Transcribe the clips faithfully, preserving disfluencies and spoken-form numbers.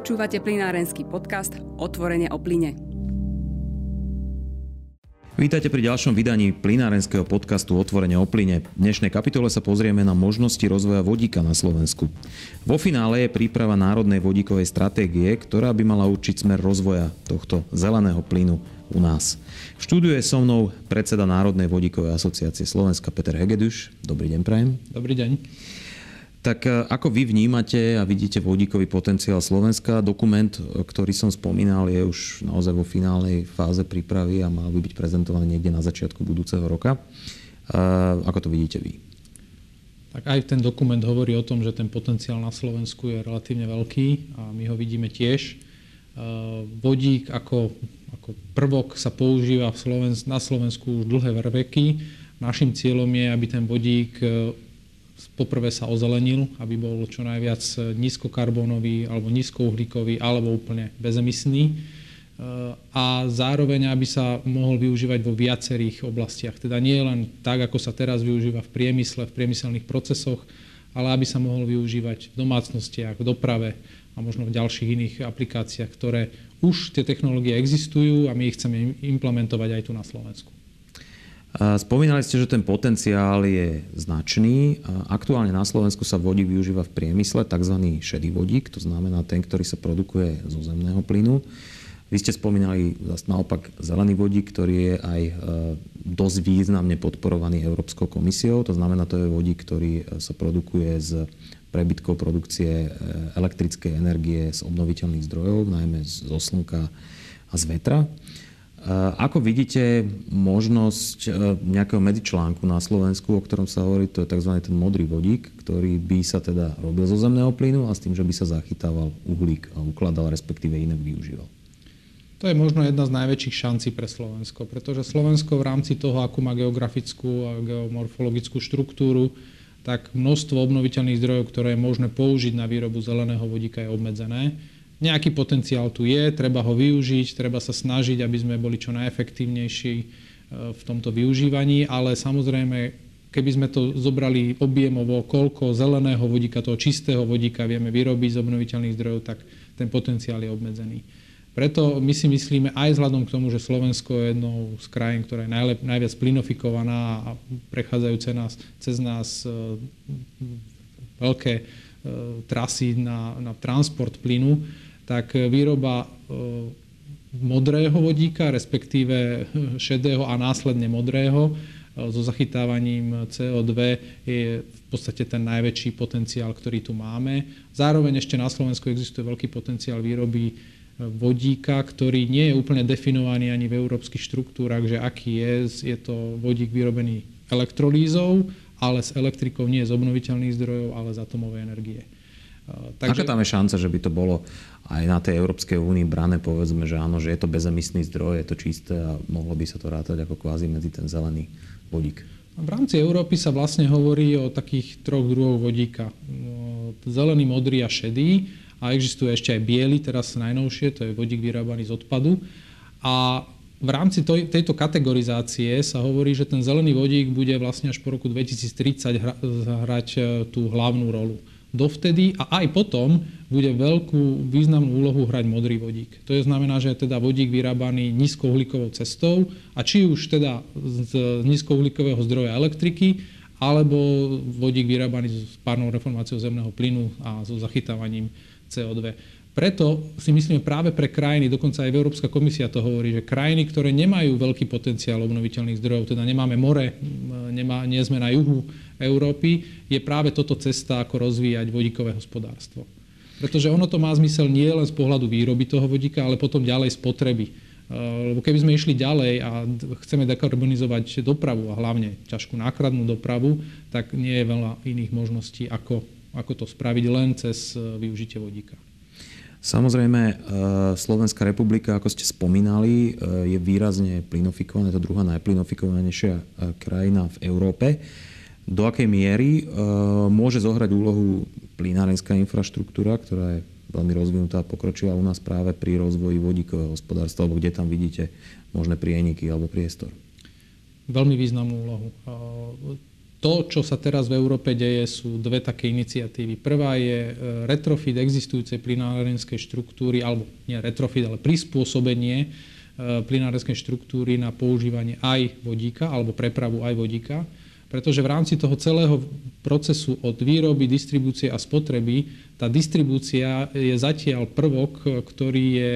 Počúvate plynárenský podcast Otvorene o plyne. Vítajte pri ďalšom vydaní plynárenského podcastu Otvorene o plyne. V dnešnej kapitole sa pozrieme na možnosti rozvoja vodíka na Slovensku. Vo finále je príprava Národnej vodíkovej stratégie, ktorá by mala určiť smer rozvoja tohto zeleného plynu u nás. V štúdiu je so mnou predseda Národnej vodíkovej asociácie Slovenska Peter Hegedüš. Dobrý deň prajem. Dobrý deň. Tak ako vy vnímate a vidíte vodíkový potenciál Slovenska? Dokument, ktorý som spomínal, je už naozaj vo finálnej fáze prípravy a mal by byť prezentovaný niekde na začiatku budúceho roka. Ako to vidíte vy? Tak aj ten dokument hovorí o tom, že ten potenciál na Slovensku je relatívne veľký a my ho vidíme tiež. Vodík ako, ako prvok sa používa v Slovensku, na Slovensku už dlhé veky. Naším cieľom je, aby ten vodík poprvé sa ozelenil, aby bol čo najviac nízkokarbónový alebo nízkouhlíkový alebo úplne bezemisný a zároveň, aby sa mohol využívať vo viacerých oblastiach. Teda nie len tak, ako sa teraz využíva v priemysle, v priemyselných procesoch, ale aby sa mohol využívať v domácnostiach, v doprave a možno v ďalších iných aplikáciách, ktoré už tie technológie existujú a my ich chceme implementovať aj tu na Slovensku. Spomínali ste, že ten potenciál je značný. Aktuálne na Slovensku sa vodík využíva v priemysle, tzv. šedý vodík, to znamená ten, ktorý sa produkuje zo zemného plynu. Vy ste spomínali naopak zelený vodík, ktorý je aj dosť významne podporovaný Európskou komisiou, to znamená to je vodík, ktorý sa produkuje z prebytkov produkcie elektrickej energie z obnoviteľných zdrojov, najmä zo slnka a z vetra. Ako vidíte možnosť nejakého medzičlánku na Slovensku, o ktorom sa hovorí, to je tzv. Ten modrý vodík, ktorý by sa teda robil zo zemného plynu a s tým, že by sa zachytával uhlík a ukladal, respektíve inak využíval? To je možno jedna z najväčších šancí pre Slovensko, pretože Slovensko v rámci toho, akú má geografickú a geomorfologickú štruktúru, tak množstvo obnoviteľných zdrojov, ktoré je možné použiť na výrobu zeleného vodíka, je obmedzené. Nejaký potenciál tu je, treba ho využiť, treba sa snažiť, aby sme boli čo najefektívnejší v tomto využívaní, ale samozrejme, keby sme to zobrali objemovo, koľko zeleného vodíka, toho čistého vodíka vieme vyrobiť z obnoviteľných zdrojov, tak ten potenciál je obmedzený. Preto my si myslíme aj vzhľadom k tomu, že Slovensko je jednou z krajín, ktorá je najlep, najviac plynofikovaná a prechádzajú cez nás, cez nás veľké trasy na, na transport plynu, tak výroba modrého vodíka, respektíve šedého a následne modrého so zachytávaním cé ó dva je v podstate ten najväčší potenciál, ktorý tu máme. Zároveň ešte na Slovensku existuje veľký potenciál výroby vodíka, ktorý nie je úplne definovaný ani v európskych štruktúrach, že aký je, je to vodík vyrobený elektrolízou, ale s elektrikou nie z obnoviteľných zdrojov, ale z atomovej energie. Takže... Aká tam je šanca, že by to bolo aj na tej Európskej únii brané, povedzme, že áno, že je to bezemisný zdroj, je to čisté a mohlo by sa to rátať ako kvázi medzi ten zelený vodík? V rámci Európy sa vlastne hovorí o takých troch druhov vodíka. Zelený, modrý a šedý a existuje ešte aj biely, teraz najnovšie, to je vodík vyrábaný z odpadu. A v rámci tejto kategorizácie sa hovorí, že ten zelený vodík bude vlastne až po roku dvetisíctridsať hrať tú hlavnú rolu. Dovtedy a aj potom bude veľkú významnú úlohu hrať modrý vodík. To je znamená, že je teda vodík vyrábaný nízkouhlíkovou cestou a či už teda z nízkouhlíkového zdroja elektriky alebo vodík vyrábaný s párnou reformáciou zemného plynu a so zachytávaním cé ó dva. Preto si myslíme práve pre krajiny, dokonca aj Európska komisia to hovorí, že krajiny, ktoré nemajú veľký potenciál obnoviteľných zdrojov, teda nemáme more, nemá, nie sme na juhu Európy, je práve toto cesta, ako rozvíjať vodíkové hospodárstvo. Pretože ono to má zmysel nie len z pohľadu výroby toho vodíka, ale potom ďalej spotreby. Lebo keby sme išli ďalej a chceme dekarbonizovať dopravu, a hlavne ťažkú nákladnú dopravu, tak nie je veľa iných možností, ako, ako to spraviť len cez využitie vodíka. Samozrejme, Slovenská republika, ako ste spomínali, je výrazne plynofikovaná, je to druhá najplynofikovanejšia krajina v Európe. Do akej miery môže zohrať úlohu plynárenská infraštruktúra, ktorá je veľmi rozvinutá a pokročila u nás práve pri rozvoji vodíkového hospodárstva, alebo kde tam vidíte možné prieniky alebo priestor? Veľmi významnú úlohu. To, čo sa teraz v Európe deje, sú dve také iniciatívy. Prvá je retrofit existujúcej plynárenskej štruktúry, alebo nie retrofit, ale prispôsobenie plynárenskej štruktúry na používanie aj vodíka, alebo prepravu aj vodíka. Pretože v rámci toho celého procesu od výroby, distribúcie a spotreby, tá distribúcia je zatiaľ prvok, ktorý je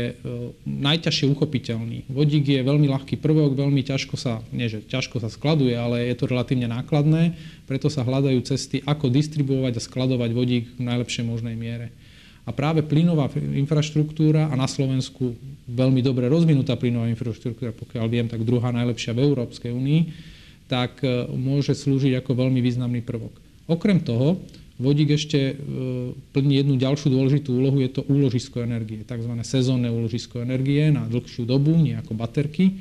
najťažšie uchopiteľný. Vodík je veľmi ľahký prvok, veľmi ťažko sa, nie že ťažko sa skladuje, ale je to relatívne nákladné, preto sa hľadajú cesty, ako distribuovať a skladovať vodík v najlepšej možnej miere. A práve plynová infraštruktúra, a na Slovensku veľmi dobre rozvinutá plynová infraštruktúra, pokiaľ viem, tak druhá najlepšia v Európskej únii, tak môže slúžiť ako veľmi významný prvok. Okrem toho, vodík ešte plní jednu ďalšiu dôležitú úlohu, je to úložisko energie, tzv. Sezónne úložisko energie na dlhšiu dobu, nie ako baterky.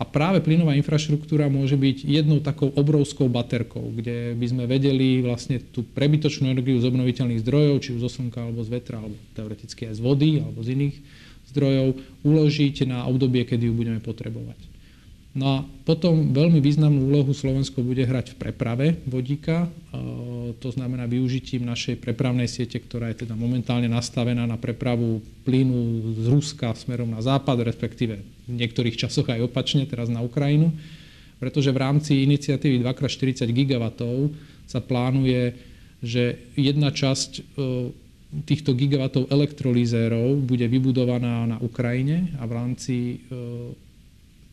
A práve plynová infraštruktúra môže byť jednou takou obrovskou baterkou, kde by sme vedeli vlastne tú prebytočnú energiu z obnoviteľných zdrojov, či už zo slnka, alebo z vetra, alebo teoreticky aj z vody, alebo z iných zdrojov, uložiť na obdobie, kedy ju budeme potrebovať. No a potom veľmi významnú úlohu Slovensko bude hrať v preprave vodíka, to znamená využitím našej prepravnej siete, ktorá je teda momentálne nastavená na prepravu plynu z Ruska smerom na západ, respektíve v niektorých časoch aj opačne, teraz na Ukrajinu, pretože v rámci iniciatívy dva krát štyridsať gigawatov sa plánuje, že jedna časť týchto gigawatov elektrolízerov bude vybudovaná na Ukrajine a v rámci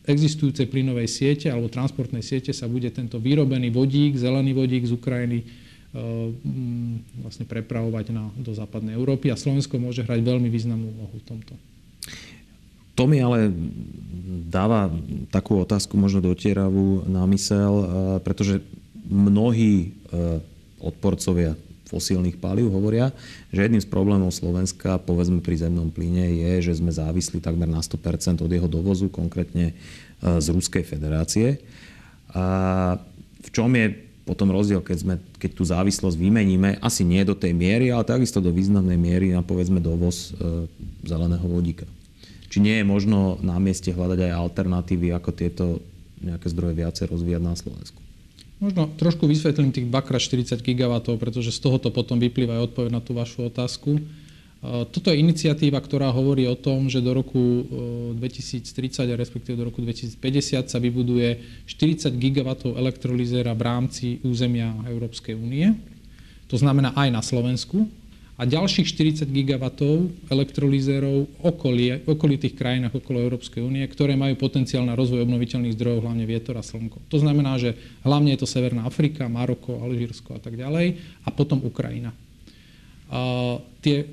existujúcej plynovej siete alebo transportnej siete sa bude tento vyrobený vodík, zelený vodík z Ukrajiny vlastne prepravovať na, do západnej Európy a Slovensko môže hrať veľmi významnú úlohu v tomto. To mi ale dáva takú otázku možno dotieravú na mysel, pretože mnohí odporcovia fosílnych palív hovoria, že jedným z problémov Slovenska, povedzme pri zemnom plyne, je, že sme závisli takmer na sto percent od jeho dovozu, konkrétne z Ruskej federácie. A v čom je potom rozdiel, keď, sme, keď tú závislosť vymeníme, asi nie do tej miery, ale takisto do významnej miery na, povedzme, dovoz zeleného vodíka? Či nie je možno na mieste hľadať aj alternatívy, ako tieto nejaké zdroje viacej rozvíjať na Slovensku? Možno trošku vysvetlím tých dva krát štyridsať gigawatov, pretože z tohoto potom vyplýva aj odpoveď na tú vašu otázku. Toto je iniciatíva, ktorá hovorí o tom, že do roku dvetisíctridsať, respektíve do roku dvetisícpäťdesiat sa vybuduje štyridsať gigawatov elektrolízera v rámci územia Európskej únie. To znamená aj na Slovensku. A ďalších štyridsať gigawatov elektrolízerov v okolí, okolitých krajinách okolo Európskej únie, ktoré majú potenciál na rozvoj obnoviteľných zdrojov, hlavne vietor a slnko. To znamená, že hlavne je to Severná Afrika, Maroko, Alžírsko a tak ďalej a potom Ukrajina. A tie,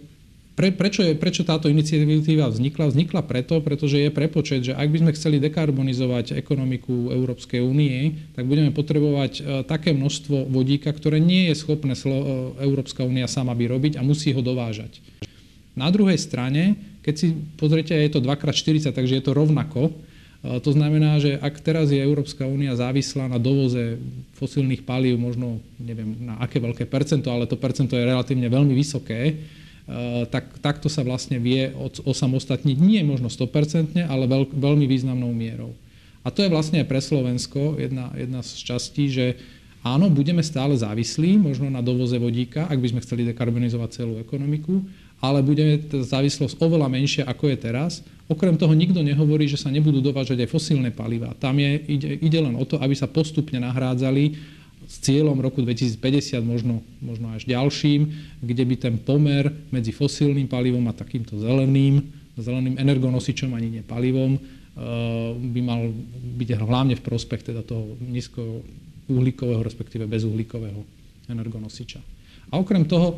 pre, prečo, je, prečo táto iniciatíva vznikla? Vznikla preto, pretože je prepočet, že ak by sme chceli dekarbonizovať ekonomiku Európskej únie, tak budeme potrebovať také množstvo vodíka, ktoré nie je schopné Európska únia sama vyrobiť a musí ho dovážať. Na druhej strane, keď si pozriete, je to dva krát štyridsať, takže je to rovnako. To znamená, že ak teraz je Európska únia závislá na dovoze fosílnych palív, možno neviem na aké veľké percento, ale to percento je relatívne veľmi vysoké, tak takto sa vlastne vie osamostatniť nie možno sto percent, ale veľ, veľmi významnou mierou. A to je vlastne aj pre Slovensko jedna, jedna z častí, že áno, budeme stále závislí možno na dovoze vodíka, ak by sme chceli dekarbonizovať celú ekonomiku, ale bude závislosť oveľa menšia, ako je teraz. Okrem toho nikto nehovorí, že sa nebudú dovážať aj fosílne palivá. Tam je, ide, ide len o to, aby sa postupne nahrádzali s cieľom roku dvetisícpäťdesiat, možno, možno až ďalším, kde by ten pomer medzi fosílnym palivom a takýmto zeleným, zeleným energonosičom, ani nie palivom, by mal byť hlavne v prospech teda toho nízkouhlíkového, respektíve bezuhlíkového energonosiča. A okrem toho,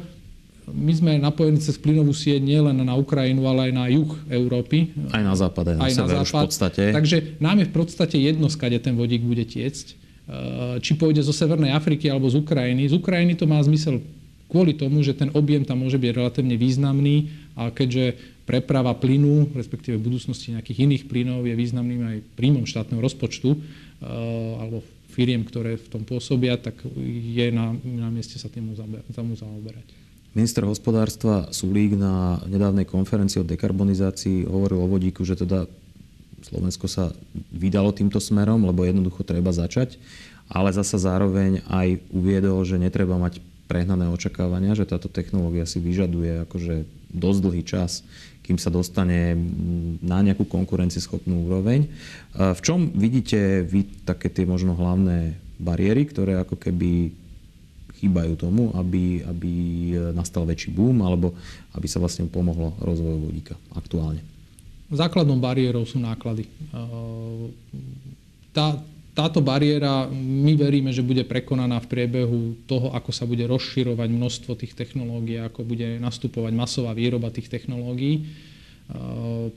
my sme napojení cez plynovú sieť nielen na Ukrajinu, ale aj na juh Európy. Aj na západ, aj na, aj na západ. V podstate. Takže nám je v podstate jedno, skade ten vodík bude tiecť. Či pôjde zo Severnej Afriky alebo z Ukrajiny. Z Ukrajiny to má zmysel kvôli tomu, že ten objem tam môže byť relatívne významný a keďže preprava plynu, respektíve v budúcnosti nejakých iných plynov je významným aj príjmom štátneho rozpočtu alebo firiem, ktoré v tom pôsobia, tak je na, na mieste sa tým zaoberať. Minister hospodárstva Sulík na nedávnej konferencii o dekarbonizácii hovoril o vodíku, že teda Slovensko sa vydalo týmto smerom, lebo jednoducho treba začať. ale zasa zároveň aj uviedol, že netreba mať prehnané očakávania, že táto technológia si vyžaduje akože dosť dlhý čas, kým sa dostane na nejakú konkurencieschopnú úroveň. V čom vidíte vy také tie možno hlavné bariéry, ktoré ako keby chýbajú tomu, aby, aby nastal väčší boom, alebo aby sa vlastne pomohlo rozvoju vodíka aktuálne? Základnou bariérou sú náklady. Tá Táto bariéra, my veríme, že bude prekonaná v priebehu toho, ako sa bude rozširovať množstvo tých technológií, ako bude nastupovať masová výroba tých technológií.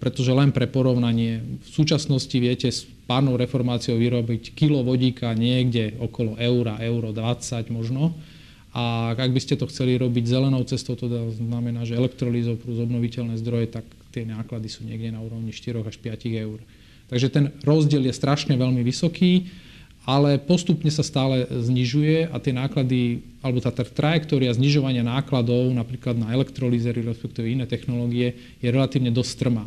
Pretože len pre porovnanie, v súčasnosti viete s párnou reformáciou vyrobiť kilo vodíka niekde okolo eura, euro dvadsať možno. A ak by ste to chceli robiť zelenou cestou, to znamená, že elektrolýzou plus obnoviteľné zdroje, tak tie náklady sú niekde na úrovni štyri až päť eur. Takže ten rozdiel je strašne veľmi vysoký, ale postupne sa stále znižuje a tie náklady, alebo tá trajektória znižovania nákladov napríklad na elektrolízery, respektíve iné technológie, je relatívne dosť strmá.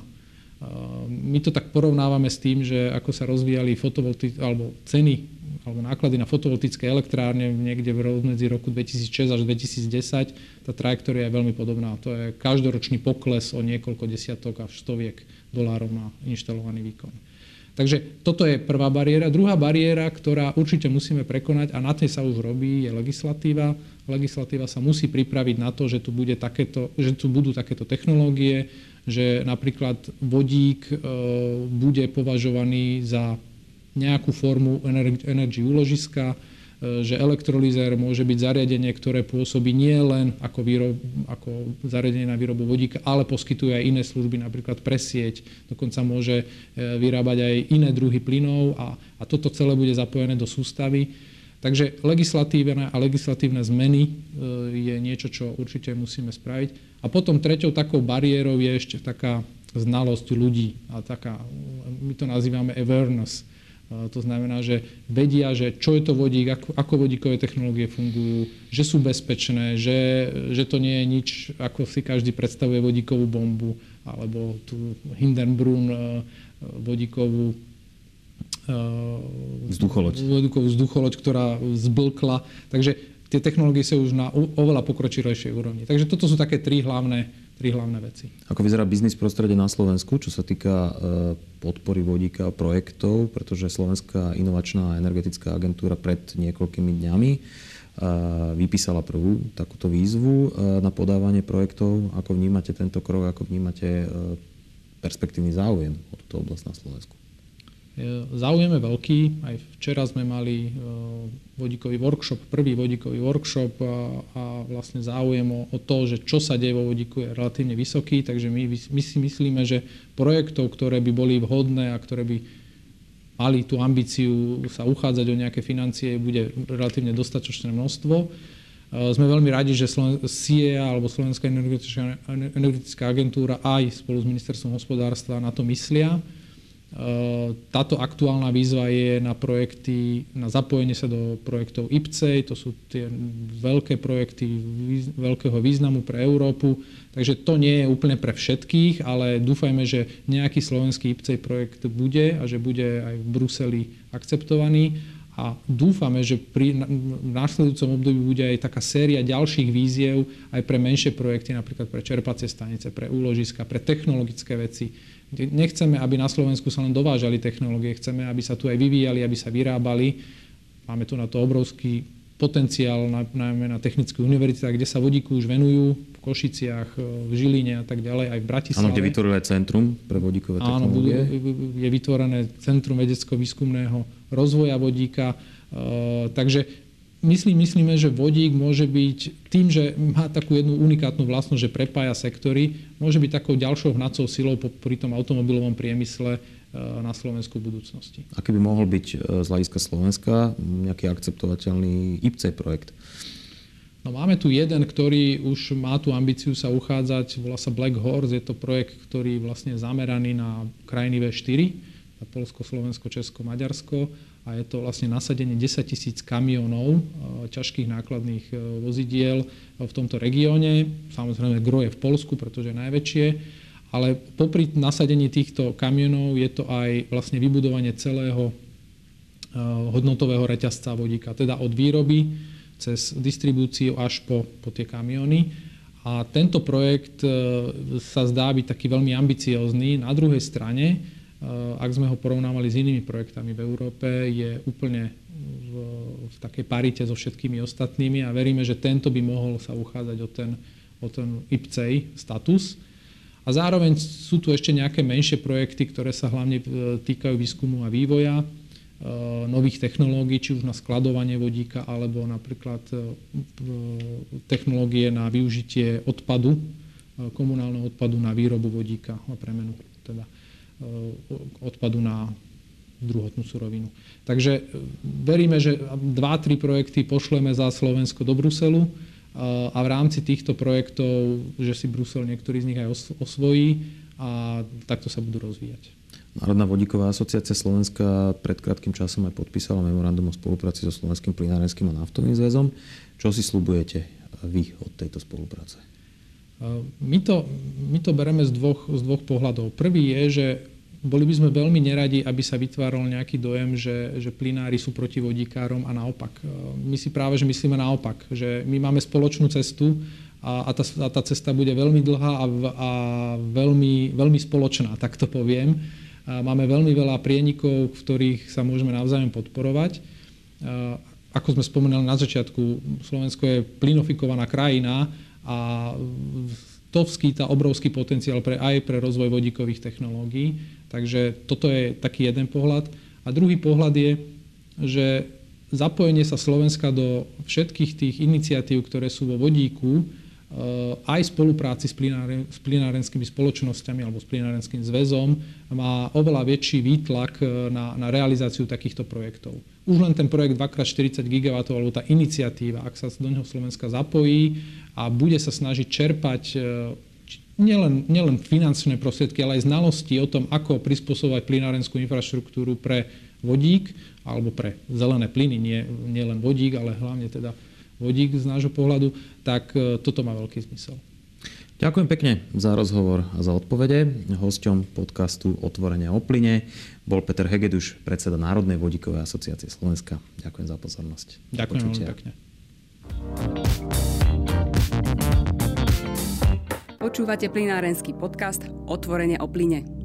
My to tak porovnávame s tým, že ako sa rozvíjali fotovolti- alebo ceny alebo náklady na fotovoltické elektrárne niekde medzi roku dvetisícšesť až dvetisícdesať, tá trajektória je veľmi podobná. To je každoročný pokles o niekoľko desiatok až stoviek dolárov na inštalovaný výkon. Takže toto je prvá bariéra. Druhá bariéra, ktorá určite musíme prekonať a na tej sa už robí, je legislatíva. Legislatíva sa musí pripraviť na to, že tu, bude takéto, že tu budú takéto technológie, že napríklad vodík e, bude považovaný za nejakú formu energy úložiska, e, že elektrolízer môže byť zariadenie, ktoré pôsobí nie len ako, výrob, ako zariadenie na výrobu vodíka, ale poskytuje aj iné služby, napríklad presieť. Dokonca môže e, vyrábať aj iné druhy plynov a, a toto celé bude zapojené do sústavy. Takže legislatívne a legislatívne zmeny je niečo, čo určite musíme spraviť. A potom treťou takou bariérou je ešte taká znalosť ľudí. A taká, my to nazývame awareness. To znamená, že vedia, že čo je to vodík, ako, ako vodíkové technológie fungujú, že sú bezpečné, že, že to nie je nič, ako si každý predstavuje vodíkovú bombu alebo tú Hindenbrun vodíkovú vzducholoď. vzducholoď, ktorá zblkla. Takže tie technológie sú už na oveľa pokročilejšej úrovni. Takže toto sú také tri hlavné, tri hlavné veci. Ako vyzerá biznis prostredie na Slovensku, čo sa týka podpory vodíka a projektov, pretože Slovenská inovačná energetická agentúra pred niekoľkými dňami vypísala prvú takúto výzvu na podávanie projektov. Ako vnímate tento krok, ako vnímate perspektívny záujem o túto oblasť na Slovensku? Záujem je veľký. Aj včera sme mali vodíkový workshop, prvý vodíkový workshop a, a vlastne záujem o, o to, že čo sa deje vo vodíku, je relatívne vysoký, takže my, my si myslíme, že projektov, ktoré by boli vhodné a ktoré by mali tú ambíciu sa uchádzať o nejaké financie, bude relatívne dostatočné množstvo. Sme veľmi radi, že C I A alebo Slovenská energetická agentúra aj spolu s Ministerstvom hospodárstva na to myslia. Táto aktuálna výzva je na projekty, na zapojenie sa do projektov I P C E I, to sú tie veľké projekty výz, veľkého významu pre Európu, takže to nie je úplne pre všetkých, ale dúfajme, že nejaký slovenský I P C E I projekt bude a že bude aj v Bruseli akceptovaný a dúfame, že pri následujúcom období bude aj taká séria ďalších výziev aj pre menšie projekty, napríklad pre čerpacie stanice, pre úložiska, pre technologické veci. Nechceme, aby na Slovensku sa len dovážali technológie, chceme, aby sa tu aj vyvíjali, aby sa vyrábali. Máme tu na to obrovský potenciál, najmä na technických univerzitách, kde sa vodíku už venujú, v Košiciach, v Žiline a tak ďalej, aj v Bratislave. Áno, kde vytvorili centrum pre vodíkové technológie. Áno, je vytvorené centrum vedecko-výskumného rozvoja vodíka, takže Myslí, myslíme, že vodík môže byť tým, že má takú jednu unikátnu vlastnosť, že prepája sektory, môže byť takou ďalšou hnacou silou pri tom automobilovom priemysle na Slovensku v budúcnosti. Aký by mohol byť z hľadiska Slovenska nejaký akceptovateľný I P C E I projekt? No, máme tu jeden, ktorý už má tú ambíciu sa uchádzať, volá sa Black Horse, je to projekt, ktorý je vlastne zameraný na krajiny V štyri, na Polsko, Slovensko, Česko, Maďarsko. A je to vlastne nasadenie desaťtisíc kamionov ťažkých nákladných vozidiel v tomto regióne. Samozrejme, gro je v Polsku, pretože je najväčšie. Ale popri nasadení týchto kamionov je to aj vlastne vybudovanie celého hodnotového reťazca vodíka, teda od výroby cez distribúciu až po, po tie kamiony. A tento projekt sa zdá byť taký veľmi ambiciózny. Na druhej strane, ak sme ho porovnávali s inými projektami v Európe, je úplne v, v takej parite so všetkými ostatnými a veríme, že tento by mohol sa uchádzať o ten, o ten í pé cé é í status. A zároveň sú tu ešte nejaké menšie projekty, ktoré sa hlavne týkajú výskumu a vývoja, nových technológií, či už na skladovanie vodíka, alebo napríklad technológie na využitie odpadu, komunálneho odpadu na výrobu vodíka a premenu teda odpadu na druhotnú surovinu. Takže veríme, že dva, tri projekty pošleme za Slovensko do Bruselu a v rámci týchto projektov, že si Brusel niektorý z nich aj osvojí a takto sa budú rozvíjať. Národná vodíková asociácia Slovenska pred krátkym časom aj podpísala memorandum o spolupráci so Slovenským plynárenským a naftovým zväzom. Čo si sľubujete vy od tejto spolupráce? My to, my to bereme z dvoch, z dvoch pohľadov. Prvý je, že boli by sme veľmi neradi, aby sa vytváral nejaký dojem, že, že plynári sú proti vodíkárom a naopak. My si práve že myslíme naopak, že my máme spoločnú cestu a, a, tá, a tá cesta bude veľmi dlhá a, a veľmi, veľmi spoločná, tak to poviem. Máme veľmi veľa prienikov, v ktorých sa môžeme navzájom podporovať. Ako sme spomenali na začiatku, Slovensko je plynofikovaná krajina a to vskýta obrovský potenciál pre, aj pre rozvoj vodíkových technológií. Takže toto je taký jeden pohľad. A druhý pohľad je, že zapojenie sa Slovenska do všetkých tých iniciatív, ktoré sú vo vodíku, aj spolupráci s, plynáren, s plynárenskými spoločnosťami alebo s plynárenským zväzom má oveľa väčší výtlak na, na realizáciu takýchto projektov. Už len ten projekt dva krát štyridsať gigawattov alebo tá iniciatíva, ak sa do neho Slovenska zapojí a bude sa snažiť čerpať nielen, nielen finančné prostriedky, ale aj znalosti o tom, ako prispôsobovať plynárenskú infraštruktúru pre vodík alebo pre zelené plyny, nie, nie len vodík, ale hlavne teda vodík z nášho pohľadu, tak toto má veľký zmysel. Ďakujem pekne za rozhovor a za odpovede. Hosťom podcastu Otvorenia o plyne bol Peter Hegedüš, predseda Národnej vodíkovej asociácie Slovenska. Ďakujem za pozornosť. Ďakujem veľmi pekne. Počúvate plynárenský podcast Otvorenie o plyne.